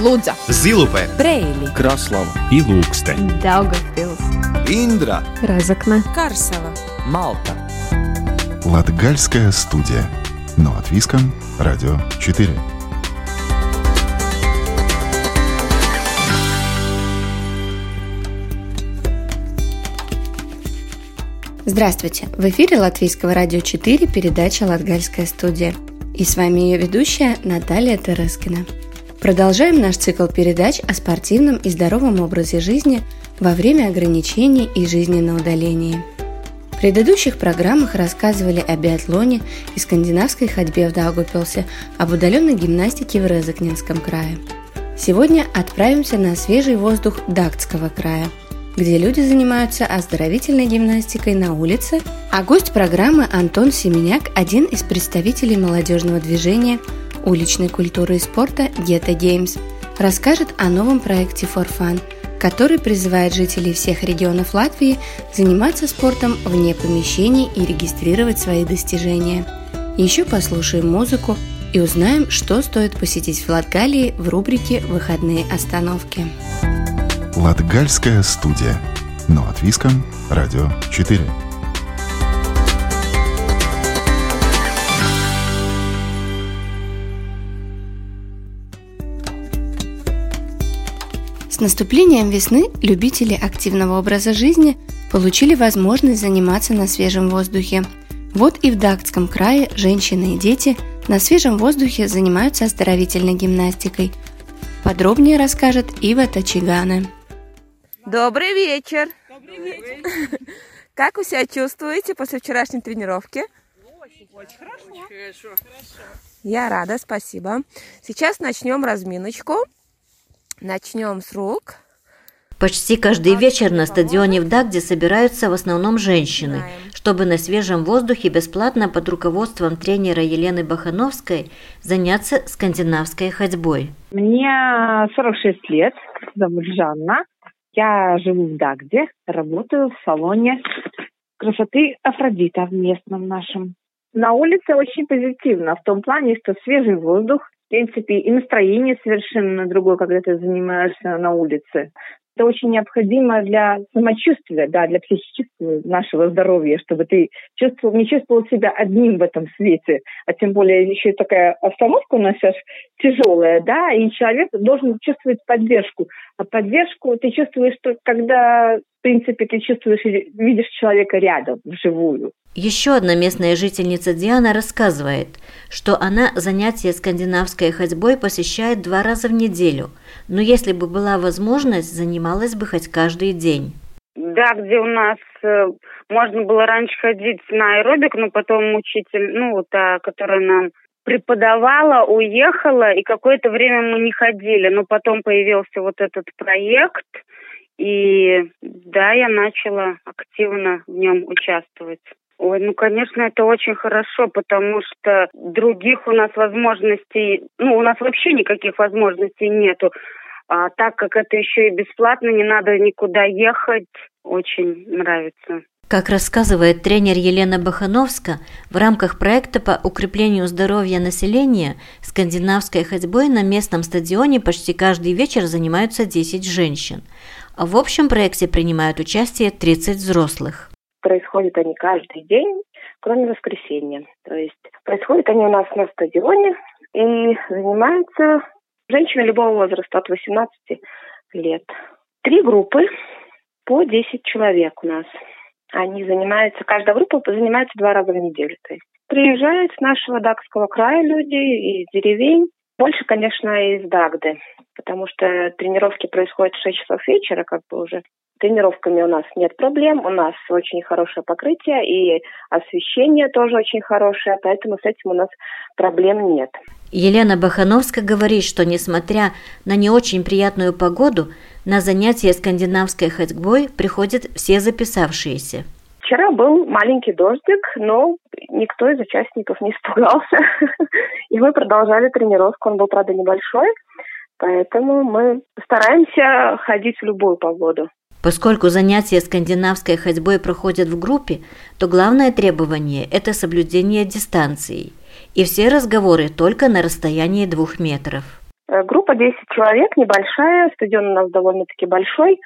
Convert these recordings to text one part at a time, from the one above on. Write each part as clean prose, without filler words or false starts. Лудза, Зилупе, Брейли, Краслава и Лукстен, Даугавпилс, Индра, Разокна, Карсела, Малта. Латгальская студия. На латвийском радио 4. Здравствуйте! В эфире Латвийского радио 4 передача «Латгальская студия». И с вами ее ведущая Наталья Тараскина. Продолжаем наш цикл передач о спортивном и здоровом образе жизни во время ограничений и жизни на удалении. В предыдущих программах рассказывали о биатлоне и скандинавской ходьбе в Даугавпилсе, об удаленной гимнастике в Резакненском крае. Сегодня отправимся на свежий воздух Дагдского края, где люди занимаются оздоровительной гимнастикой на улице, а гость программы Антон Семеняк – один из представителей молодежного движения, уличной культуры и спорта Ghetto Games, расскажет о новом проекте For Fun, который призывает жителей всех регионов Латвии заниматься спортом вне помещений и регистрировать свои достижения. Еще послушаем музыку и узнаем, что стоит посетить в Латгалии в рубрике «Выходные остановки». Латгальская студия. На латвийском радио 4. С наступлением весны любители активного образа жизни получили возможность заниматься на свежем воздухе. Вот и в Дагдском крае женщины и дети на свежем воздухе занимаются оздоровительной гимнастикой. Подробнее расскажет Ива Тачигана. Добрый вечер! Добрый вечер! Как вы себя чувствуете после вчерашней тренировки? Очень хорошо. Я рада, спасибо. Сейчас начнем разминочку. Начнем с рук. Почти каждый вечер на стадионе в Дагде собираются в основном женщины, чтобы на свежем воздухе бесплатно под руководством тренера Елены Бахановской заняться скандинавской ходьбой. Мне 46 лет, зовут Жанна. Я живу в Дагде, работаю в салоне красоты Афродита в местном нашем. На улице очень позитивно, в том плане, что свежий воздух, в принципе, и настроение совершенно другое, когда ты занимаешься на улице. Это очень необходимо для самочувствия, да, для психического нашего здоровья, чтобы ты не чувствовал себя одним в этом свете. А тем более еще и такая обстановка у нас сейчас тяжелая, да, и человек должен чувствовать поддержку. А поддержку ты чувствуешь только когда, в принципе, ты чувствуешь и видишь человека рядом, вживую. Еще одна местная жительница Диана рассказывает, что она занятия скандинавской ходьбой посещает 2 раза в неделю, но если бы была возможность, занималась бы хоть каждый день. Да, где у нас можно было раньше ходить на аэробик, но потом учитель, та, которая нам преподавала, уехала, и какое-то время мы не ходили, но потом появился вот этот проект. И да, я начала активно в нем участвовать. Ой, конечно, это очень хорошо, потому что других у нас возможностей, у нас вообще никаких возможностей нету. А так как это еще и бесплатно, не надо никуда ехать, очень нравится. Как рассказывает тренер Елена Бахановская, в рамках проекта по укреплению здоровья населения скандинавской ходьбой на местном стадионе почти каждый вечер занимаются 10 женщин. А в общем проекте принимают участие 30 взрослых. Происходят они каждый день, кроме воскресенья. То есть происходят они у нас на стадионе и занимаются женщины любого возраста от 18 лет. 3 группы по 10 человек у нас. Они занимаются, каждая группа занимается 2 раза в неделю. То есть приезжают с нашего Дагдского края люди, из деревень. Больше, конечно, из Дагды, потому что тренировки происходят в 6 часов вечера, уже. Тренировками у нас нет проблем, у нас очень хорошее покрытие и освещение тоже очень хорошее, поэтому с этим у нас проблем нет. Елена Бахановская говорит, что несмотря на не очень приятную погоду, на занятия скандинавской ходьбой приходят все записавшиеся. Вчера был маленький дождик, но никто из участников не испугался, и мы продолжали тренировку, он был, правда, небольшой, поэтому мы стараемся ходить в любую погоду. Поскольку занятия скандинавской ходьбой проходят в группе, то главное требование – это соблюдение дистанции. И все разговоры только на расстоянии 2 метров. Группа 10 человек, небольшая, стадион у нас довольно-таки большой.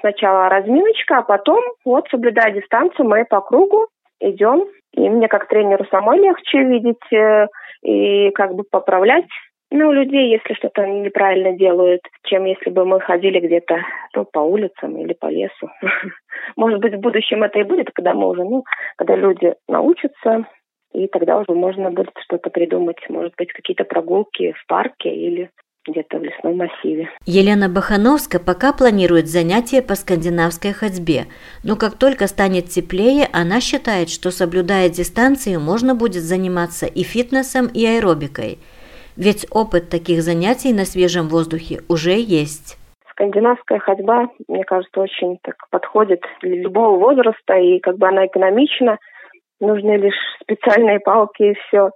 Сначала разминочка, а потом, вот, соблюдая дистанцию, мы по кругу идем. И мне как тренеру самой легче видеть и как бы поправлять людей, если что-то неправильно делают, чем если бы мы ходили где-то по улицам или по лесу. Может быть, в будущем это и будет, когда мы уже, когда люди научатся, и тогда уже можно будет что-то придумать. Может быть, какие-то прогулки в парке или где-то в лесном массиве. Елена Бахановская пока планирует занятия по скандинавской ходьбе, но как только станет теплее, она считает, что, соблюдая дистанцию, можно будет заниматься и фитнесом, и аэробикой. Ведь опыт таких занятий на свежем воздухе уже есть. Скандинавская ходьба, мне кажется, очень так подходит для любого возраста, и как бы она экономична. Нужны лишь специальные палки и все.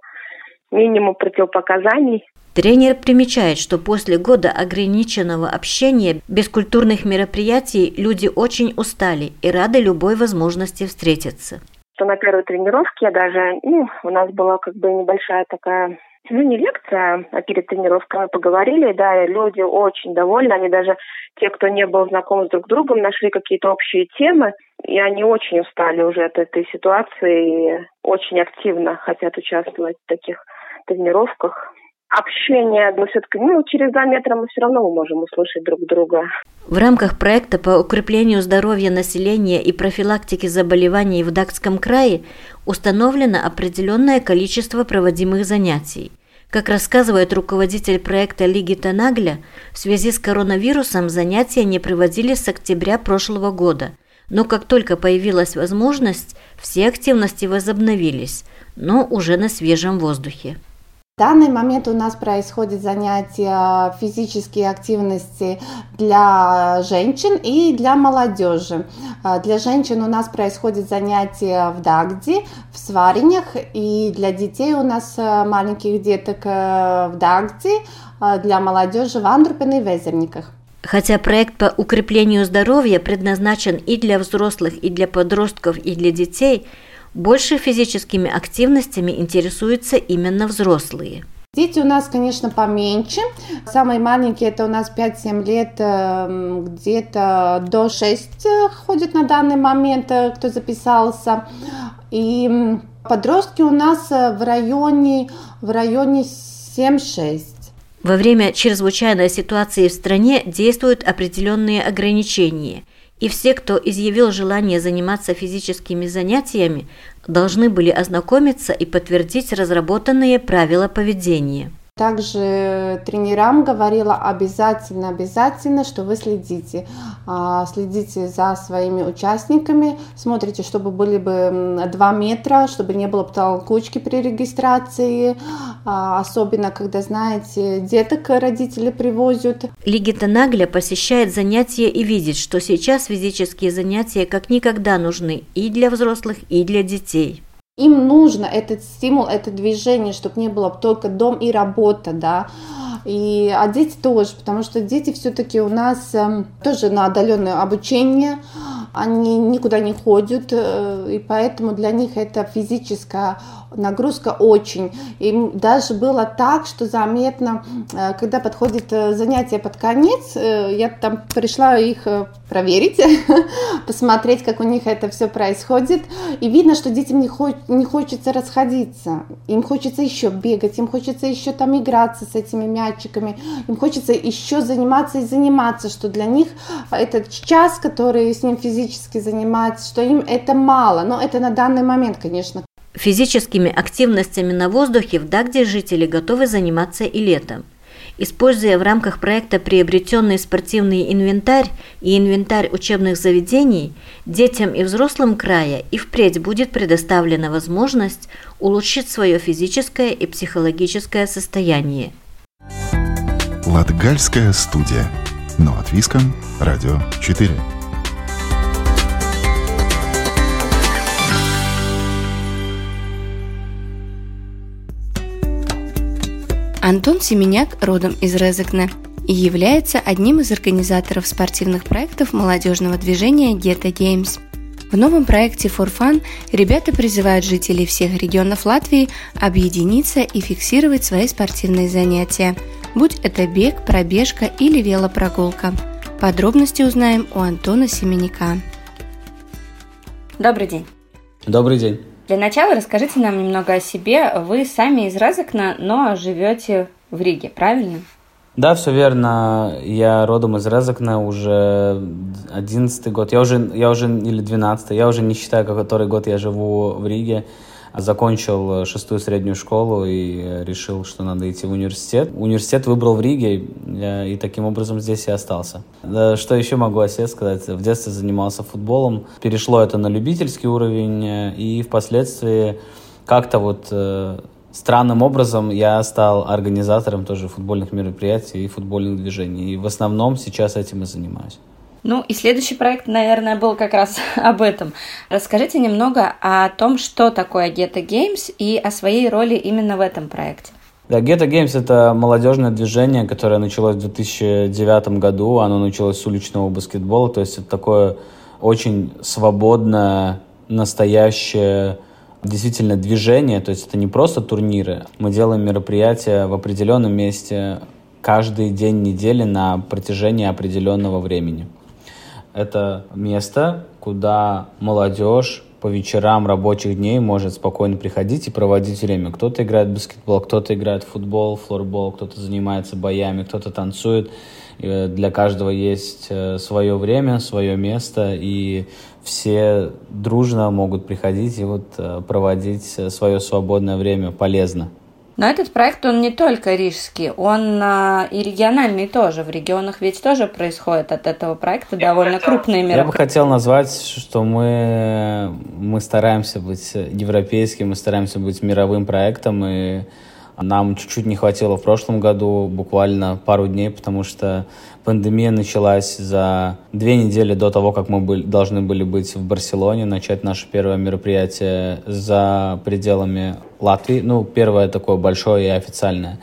Минимум противопоказаний. Тренер примечает, что после года ограниченного общения, без культурных мероприятий, люди очень устали и рады любой возможности встретиться. Что на первой тренировке я даже, у нас была как бы небольшая такая, не лекция, а перед тренировкой мы поговорили, да, и люди очень довольны, они даже, те, кто не был знаком с друг другом, нашли какие-то общие темы, и они очень устали уже от этой ситуации и очень активно хотят участвовать в таких тренировках. Общение, но все-таки через 2 метра мы все равно можем услышать друг друга. В рамках проекта по укреплению здоровья населения и профилактике заболеваний в Дагдском крае установлено определенное количество проводимых занятий. Как рассказывает руководитель проекта Лигита Нагля, в связи с коронавирусом занятия не проводились с октября прошлого года. Но как только появилась возможность, все активности возобновились, но уже на свежем воздухе. В данный момент у нас происходят занятия физические активности для женщин и для молодежи. Для женщин у нас происходят занятия в Дагде, в сваренях, и для детей у нас маленьких деток в Дагде, для молодежи в Андропене и Везерниках. Хотя проект по укреплению здоровья предназначен и для взрослых, и для подростков, и для детей, больше физическими активностями интересуются именно взрослые. Дети у нас, конечно, поменьше. Самые маленькие, это у нас 5-7 лет, где-то до 6 ходят на данный момент, кто записался. И подростки у нас в районе 7-6. Во время чрезвычайной ситуации в стране действуют определенные ограничения. И все, кто изъявил желание заниматься физическими занятиями, должны были ознакомиться и подтвердить разработанные правила поведения. Также тренерам говорила обязательно, что вы следите за своими участниками, смотрите, чтобы были бы 2 метра, чтобы не было толкучки при регистрации, особенно, когда, деток родители привозят. Лигита Нагля посещает занятия и видит, что сейчас физические занятия как никогда нужны и для взрослых, и для детей. Им нужно этот стимул, это движение, чтобы не было только дом и работа, да. А дети тоже, потому что дети все-таки у нас тоже на отдаленное обучение, они никуда не ходят, и поэтому для них эта физическая нагрузка очень. И даже было так, что заметно, когда подходит занятие под конец, я там пришла их проверить, посмотреть, как у них это все происходит. И видно, что детям не хочется расходиться. Им хочется еще бегать, им хочется еще там играться с этими мячиками, им хочется еще заниматься, что для них этот час, который с ним физически занимается, что им это мало. Но это на данный момент, конечно. Физическими активностями на воздухе в Дагде жители готовы заниматься и летом. Используя в рамках проекта приобретенный спортивный инвентарь и инвентарь учебных заведений, детям и взрослым края и впредь будет предоставлена возможность улучшить свое физическое и психологическое состояние. Латгальская студия. На Латвийском радио 4. Антон Семеняк родом из Резекне и является одним из организаторов спортивных проектов молодежного движения Ghetto Games. В новом проекте For Fun ребята призывают жителей всех регионов Латвии объединиться и фиксировать свои спортивные занятия. будь это бег, пробежка или велопрогулка. Подробности узнаем у Антона Семеняка. Добрый день. Добрый день. Для начала расскажите нам немного о себе. Вы сами из Разокна, но живете в Риге, правильно? Да, все верно. Я родом из Разокна уже 11-й год. Я уже или 12-й, я уже не считаю, который год я живу в Риге. Закончил 6-ю среднюю школу и решил, что надо идти в университет. Университет выбрал в Риге, и таким образом здесь и остался. Что еще могу о себе сказать? В детстве занимался футболом. Перешло это на любительский уровень, и впоследствии как-то вот... Странным образом я стал организатором тоже футбольных мероприятий и футбольных движений. И в основном сейчас этим и занимаюсь. Ну и следующий проект, наверное, был как раз об этом. Расскажите немного о том, что такое Ghetto Games и о своей роли именно в этом проекте. Да, Ghetto Games — это молодежное движение, которое началось в 2009 году. Оно началось с уличного баскетбола. То есть это такое очень свободное, настоящее... Действительно движение, то есть это не просто турниры. Мы делаем мероприятия в определенном месте каждый день недели на протяжении определенного времени. Это место, куда молодежь по вечерам рабочих дней может спокойно приходить и проводить время. Кто-то играет в баскетбол, кто-то играет в футбол, флорбол, кто-то занимается боями, кто-то танцует. Для каждого есть свое время, свое место, и все дружно могут приходить и вот проводить свое свободное время полезно. Но этот проект, он не только рижский, он и региональный тоже. В регионах ведь тоже происходит от этого проекта довольно крупные мероприятия. Я бы хотел назвать, что мы стараемся быть европейским, мы стараемся быть мировым проектом, и нам чуть-чуть не хватило в прошлом году, буквально пару дней, потому что пандемия началась за 2 недели до того, как мы должны были быть в Барселоне, начать наше первое мероприятие за пределами Латвии. Ну, первое такое большое и официальное.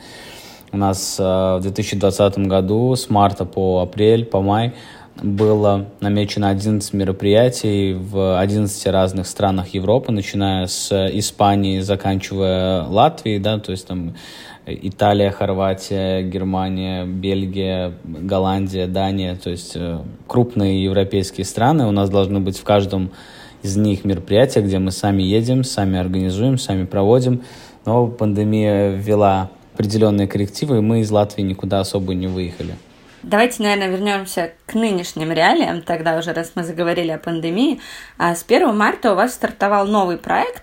У нас в 2020 году с марта по апрель, по май было намечено 11 мероприятий в 11 разных странах Европы, начиная с Испании, заканчивая Латвией, да, то есть там Италия, Хорватия, Германия, Бельгия, Голландия, Дания, то есть крупные европейские страны. У нас должны быть в каждом из них мероприятия, где мы сами едем, сами организуем, сами проводим, но пандемия ввела определенные коррективы, и мы из Латвии никуда особо не выехали. Давайте, наверное, вернемся к нынешним реалиям, тогда уже, раз мы заговорили о пандемии. С 1 марта у вас стартовал новый проект,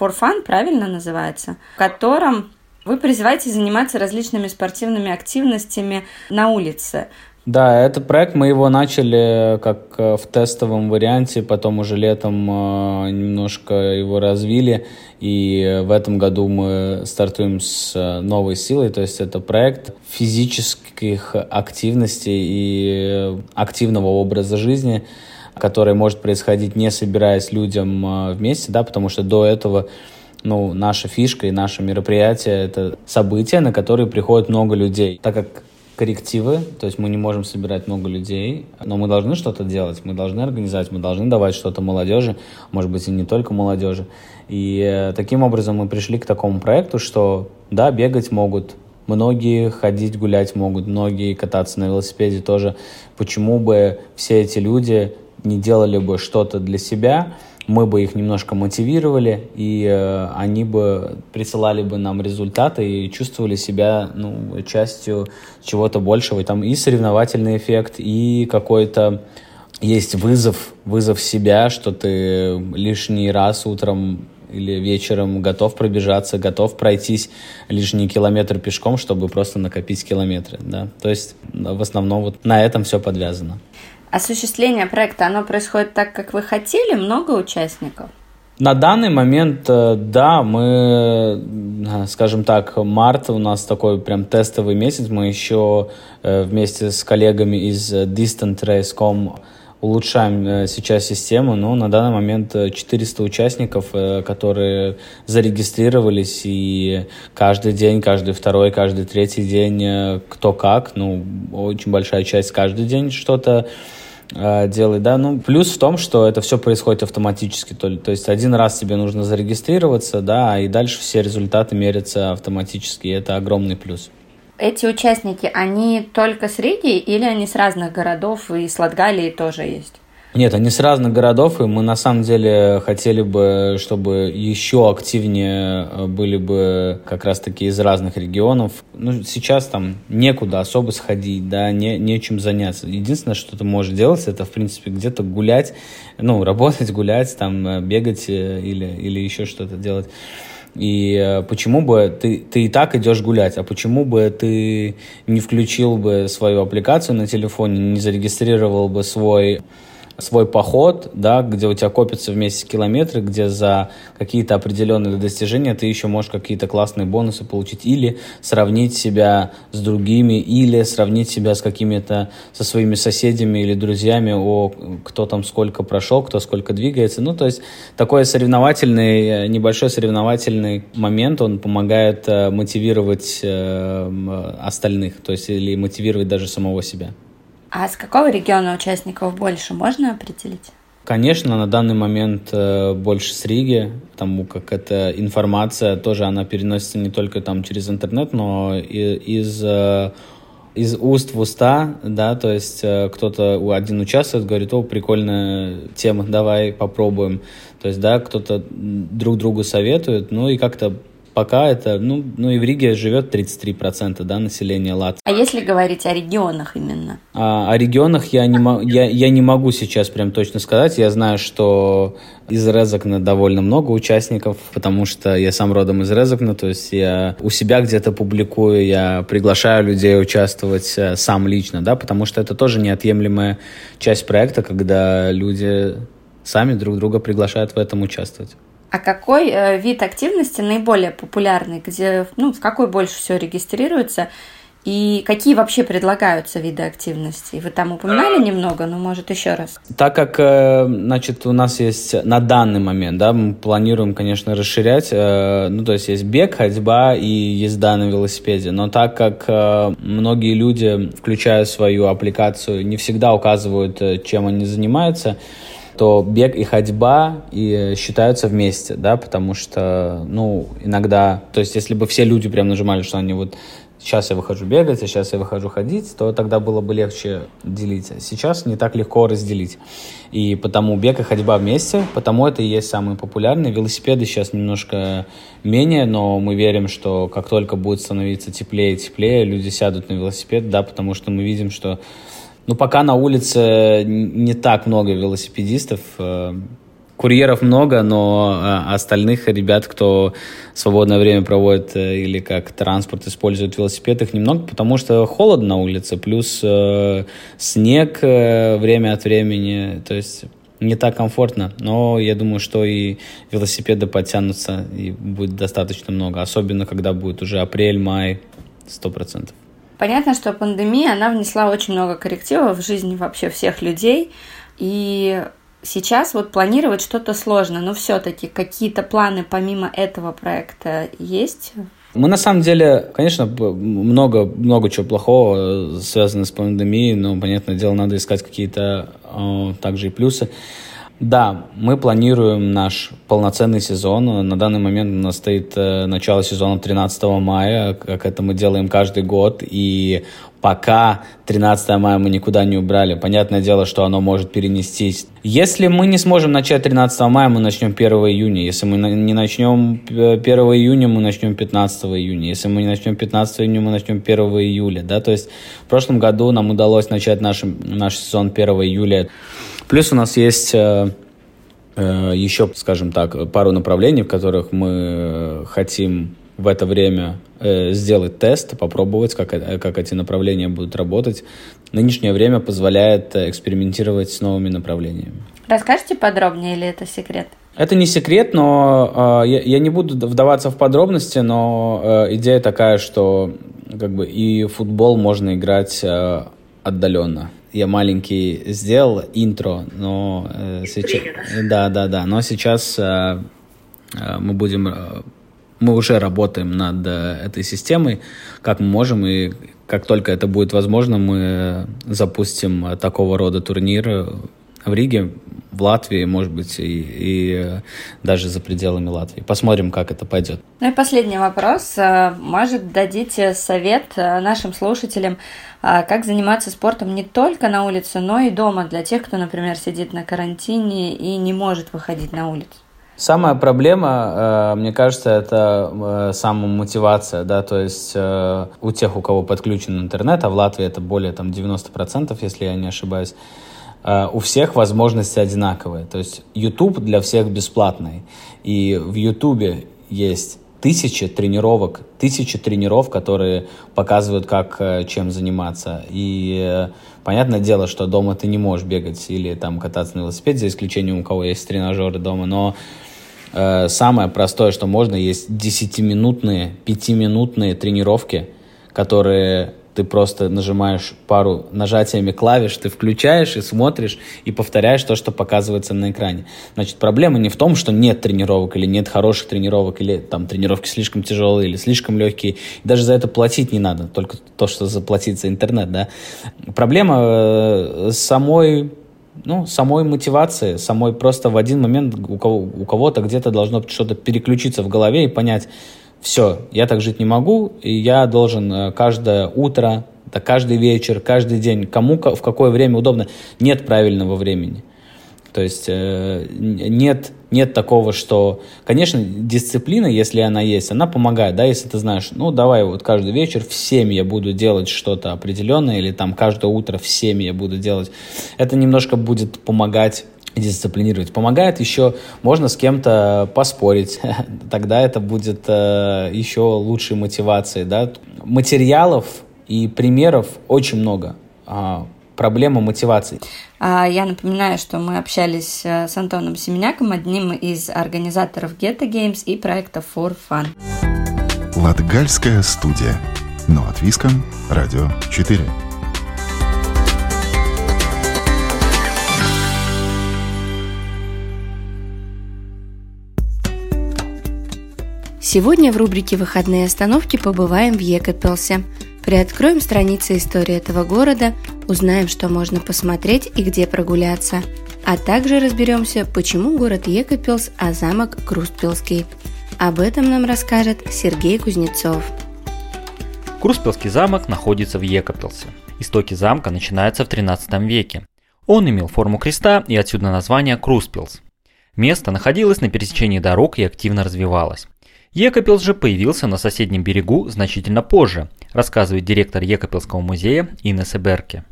For Fun, правильно называется, в котором вы призываете заниматься различными спортивными активностями на улице. Да, этот проект мы его начали как в тестовом варианте, потом уже летом немножко его развили, и в этом году мы стартуем с новой силой, то есть это проект физических активностей и активного образа жизни, который может происходить, не собираясь людям вместе, да, потому что до этого... Ну, наша фишка и наше мероприятие – это события, на которые приходит много людей. Так как коррективы, то есть мы не можем собирать много людей, но мы должны что-то делать, мы должны организовать, мы должны давать что-то молодежи, может быть, и не только молодежи. И таким образом мы пришли к такому проекту, что да, бегать могут, многие ходить гулять могут, многие кататься на велосипеде тоже. Почему бы все эти люди не делали бы что-то для себя, мы бы их немножко мотивировали, и они бы присылали бы нам результаты и чувствовали себя, ну, частью чего-то большего. И там и соревновательный эффект, и какой-то есть вызов себя, что ты лишний раз утром или вечером готов пробежаться, готов пройтись лишний километр пешком, чтобы просто накопить километры. Да? То есть в основном вот на этом все подвязано. Осуществление проекта, оно происходит так, как вы хотели? Много участников? На данный момент, да, мы, скажем так, март у нас такой прям тестовый месяц. Мы еще вместе с коллегами из DistantRace.com улучшаем сейчас систему. Но на данный момент 400 участников, которые зарегистрировались. И каждый день, каждый второй, каждый третий день кто как. Ну, очень большая часть каждый день что-то делай, да, ну, плюс в том, что это все происходит автоматически, то есть один раз тебе нужно зарегистрироваться, да, и дальше все результаты мерятся автоматически, и это огромный плюс. Эти участники, они только с Риги или они с разных городов и с Латгалии тоже есть? Нет, они с разных городов, и мы на самом деле хотели бы, чтобы еще активнее были бы как раз-таки из разных регионов. Ну, сейчас там некуда особо сходить, да, нечем заняться. Единственное, что ты можешь делать, это, в принципе, где-то гулять, ну, работать, гулять, там, бегать или еще что-то делать. И почему бы ты и так идешь гулять, а почему бы ты не включил бы свою аппликацию на телефоне, не зарегистрировал бы свой поход, да, где у тебя копятся вместе километры, где за какие-то определенные достижения ты еще можешь какие-то классные бонусы получить или сравнить себя с другими, или сравнить себя с какими-то, со своими соседями или друзьями, кто там сколько прошел, кто сколько двигается. Ну, то есть такой небольшой соревновательный момент, он помогает мотивировать остальных, то есть или мотивировать даже самого себя. А с какого региона участников больше, можно определить? Конечно, на данный момент больше с Риги, потому как эта информация тоже, она переносится не только там через интернет, но и из уст в уста, да, то есть кто-то один участвует, говорит, о, прикольная тема, давай попробуем. То есть, да, кто-то друг другу советует, ну и как-то пока это, ну и в Риге живет 33% да, населения Латвии. А если говорить о регионах именно? О регионах я не могу сейчас прям точно сказать. Я знаю, что из Резекна довольно много участников, потому что я сам родом из Резекна, то есть я у себя где-то публикую, я приглашаю людей участвовать сам лично, да, потому что это тоже неотъемлемая часть проекта, когда люди сами друг друга приглашают в этом участвовать. А какой вид активности наиболее популярный, где, ну, в какой больше всего регистрируется, и какие вообще предлагаются виды активности? Вы там упоминали немного, но, может, еще раз. Так как, значит, у нас есть на данный момент, да, мы планируем, конечно, расширять, ну, то есть есть бег, ходьба и езда на велосипеде, но так как многие люди, включая свою аппликацию, не всегда указывают, чем они занимаются, то бег и ходьба и считаются вместе, да, потому что, ну, иногда, то есть если бы все люди прям нажимали, что они вот сейчас я выхожу бегать, а сейчас я выхожу ходить, то тогда было бы легче делить. Сейчас не так легко разделить. И потому бег и ходьба вместе, потому это и есть самые популярные. Велосипеды сейчас немножко менее, но мы верим, что как только будет становиться теплее и теплее, люди сядут на велосипед, да, потому что мы видим, что ну, пока на улице не так много велосипедистов, курьеров много, но остальных ребят, кто свободное время проводит или как транспорт использует велосипед, их немного, потому что холодно на улице, плюс снег время от времени, то есть не так комфортно, но я думаю, что и велосипеды подтянутся, и будет достаточно много, особенно когда будет уже апрель, май, 100%. Понятно, что пандемия, она внесла очень много коррективов в жизнь вообще всех людей, и сейчас вот планировать что-то сложно, но все-таки какие-то планы помимо этого проекта есть? Мы на самом деле, конечно, много чего плохого связано с пандемией, но, понятное дело, надо искать какие-то также и плюсы. Да, мы планируем наш полноценный сезон. На данный момент у нас стоит начало сезона 13 мая, как это мы делаем каждый год. И пока 13 мая мы никуда не убрали. Понятное дело, что оно может перенестись. Если мы не сможем начать 13 мая, мы начнем 1 июня. Если мы не начнем 1 июня, мы начнем 15 июня. Если мы не начнем 15 июня, мы начнем 1 июля. Да? То есть в прошлом году нам удалось начать наш сезон 1 июля. Плюс у нас есть еще, скажем так, пару направлений, в которых мы хотим в это время сделать тест, попробовать, как эти направления будут работать. Нынешнее время позволяет экспериментировать с новыми направлениями. Расскажите подробнее, или это секрет? Это не секрет, но я не буду вдаваться в подробности, но идея такая, что как бы и футбол можно играть отдаленно. Я маленький сделал интро, но сейчас... Да. Но сейчас мы уже работаем над этой системой, как мы можем, и как только это будет возможно, мы запустим такого рода турнир в Риге, в Латвии, может быть, и даже за пределами Латвии. Посмотрим, как это пойдет. Ну и последний вопрос. Может, дадите совет нашим слушателям, как заниматься спортом не только на улице, но и дома, для тех, кто, например, сидит на карантине и не может выходить на улицу? Самая проблема, мне кажется, это самомотивация, да, то есть у тех, у кого подключен интернет, а в Латвии это более там 90%, если я не ошибаюсь, у всех возможности одинаковые, то есть YouTube для всех бесплатный, и в YouTube есть тысячи тренеров, которые показывают, как чем заниматься. И понятное дело, что дома ты не можешь бегать или там кататься на велосипеде, за исключением у кого есть тренажеры дома, но самое простое, что можно, есть 10-минутные, 5-минутные тренировки, которые ты просто нажимаешь пару нажатиями клавиш, ты включаешь и смотришь, и повторяешь то, что показывается на экране. Значит, проблема не в том, что нет тренировок, или нет хороших тренировок, или там тренировки слишком тяжелые, или слишком легкие. Даже за это платить не надо, только то, что заплатить за интернет, да. Проблема самой мотивации, самой просто в один момент у кого-то где-то должно что-то переключиться в голове и понять: все, я так жить не могу, и я должен каждое утро, каждый вечер, каждый день, кому в какое время удобно. Нет правильного времени. То есть нет такого, что... Конечно, дисциплина, если она есть, она помогает, да, если ты знаешь, давай вот каждый вечер в 7 я буду делать что-то определенное, или там каждое утро в 7 я буду делать. Это немножко будет помогать дисциплинировать. Помогает еще, можно с кем-то поспорить, тогда это будет еще лучшей мотивацией, да. Материалов и примеров очень много. Проблема мотивации. Я напоминаю, что мы общались с Антоном Семеняком, одним из организаторов Ghetto Games и проекта For Fun. Латгальская студия. Но от Виска, Радио 4. Сегодня в рубрике «Выходные остановки» побываем в Екабпилсе. Приоткроем страницы истории этого города, узнаем, что можно посмотреть и где прогуляться. А также разберемся, почему город Екабпилс, а замок Крустпилский. Об этом нам расскажет Сергей Кузнецов. Крустпилский замок находится в Екабпилсе. Истоки замка начинаются в 13 веке. Он имел форму креста, и отсюда название Крустпилс. Место находилось на пересечении дорог и активно развивалось. Екабпилс же появился на соседнем берегу значительно позже, рассказывает директор Екабпилсского музея Инесе Берке.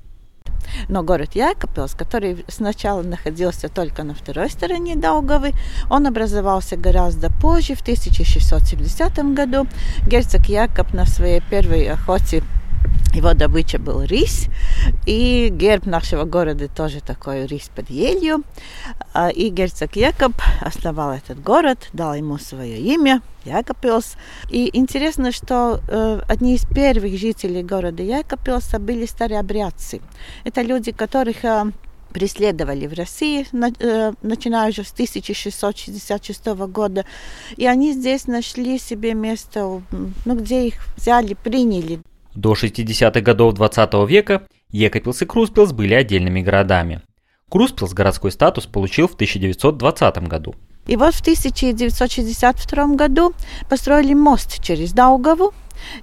Но город Екабпилс, который сначала находился только на второй стороне Даугавы, он образовался гораздо позже, в 1670 году. Герцог Якоб на своей первой охоте, его добыча был рис, и герб нашего города тоже такой рис под елью. И герцог Якоб основал этот город, дал ему свое имя Екабпилс. И интересно, что одни из первых жителей города Екабпилса были старообрядцы. Это люди, которых преследовали в России, начиная уже с 1666 года. И они здесь нашли себе место, где их взяли, приняли. До 60-х годов 20 века Екабпилс и Крустпилс были отдельными городами. Крустпилс городской статус получил в 1920 году. И вот в 1962 году построили мост через Даугаву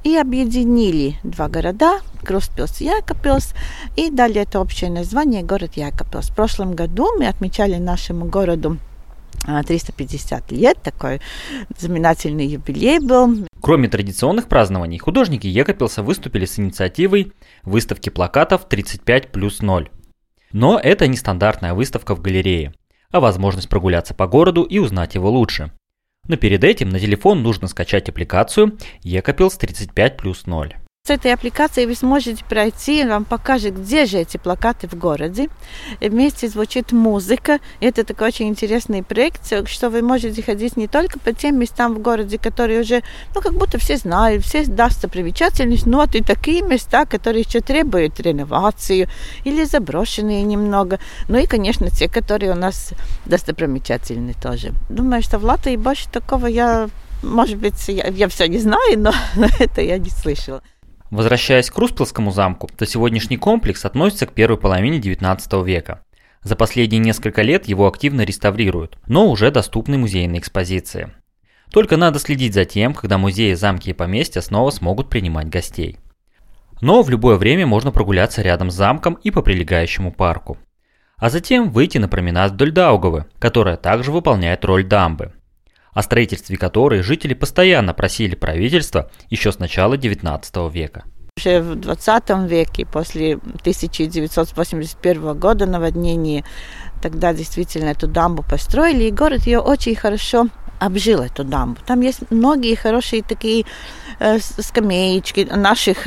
и объединили два города, Крустпилс и Екабпилс, и дали это общее название город Екабпилс. В прошлом году мы отмечали нашему городу 350 лет, такой знаменательный юбилей был. Кроме традиционных празднований, художники Екабпилса выступили с инициативой выставки плакатов 35 плюс 0. Но это не стандартная выставка в галерее, а возможность прогуляться по городу и узнать его лучше. Но перед этим на телефон нужно скачать аппликацию «Екабпилс 35 плюс 0». С этой аппликацией вы сможете пройти, вам покажет, где же эти плакаты в городе. И вместе звучит музыка. Это такой очень интересный проект, что вы можете ходить не только по тем местам в городе, которые уже, как будто все знают, все достопримечательность, но и такие места, которые еще требуют реновацию или заброшенные немного. И, конечно, те, которые у нас достопримечательны тоже. Думаю, что в Латвии больше такого может быть, я все не знаю, но это я не слышала. Возвращаясь к Крустпилсскому замку, то сегодняшний комплекс относится к первой половине XIX века. За последние несколько лет его активно реставрируют, но уже доступны музейные экспозиции. Только надо следить за тем, когда музеи, замки и поместья снова смогут принимать гостей. Но в любое время можно прогуляться рядом с замком и по прилегающему парку. А затем выйти на променад вдоль Даугавы, которая также выполняет роль дамбы, о строительстве которой жители постоянно просили правительство еще с начала 19 века. Уже в 20 веке, после 1981 года наводнения, тогда действительно эту дамбу построили, и город ее очень хорошо обжил, эту дамбу. Там есть многие хорошие такие скамеечки наших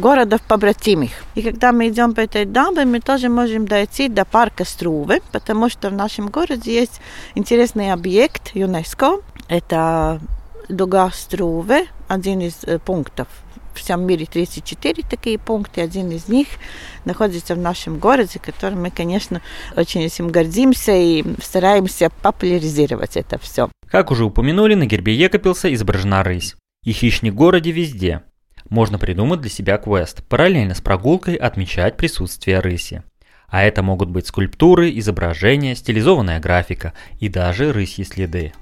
городов побратимых. И когда мы идем по этой дамбе, мы тоже можем дойти до парка Струве, потому что в нашем городе есть интересный объект ЮНЕСКО. Это Дуга Струве, один из пунктов. В всем мире 34 такие пункты, один из них находится в нашем городе, которым мы, конечно, очень этим гордимся и стараемся популяризировать это все. Как уже упомянули, на гербе Екабпилса изображена рысь. И хищник в городе везде. Можно придумать для себя квест, параллельно с прогулкой отмечать присутствие рыси. А это могут быть скульптуры, изображения, стилизованная графика и даже рысьи следы.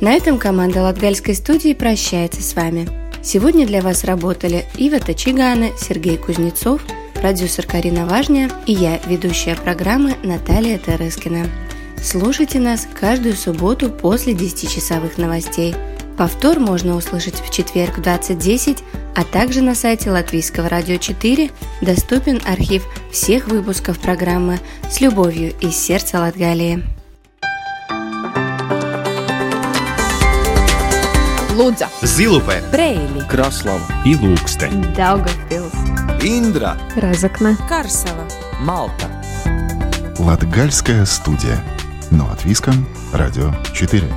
На этом команда Латгальской студии прощается с вами. Сегодня для вас работали Ива Тачигана, Сергей Кузнецов, продюсер Карина Важня и я, ведущая программы Наталья Тараскина. Слушайте нас каждую субботу после 10-часовых новостей. Повтор можно услышать в четверг в 20:10, а также на сайте Латвийского радио 4 доступен архив всех выпусков программы «С любовью из сердца Латгалии». Лудза, Зилупе, Брейли, Краслава и Лукстен, Даугавпилс, Индра, Разокна, Карсела, Малта. Латгальская студия. На Латвийском радио 4.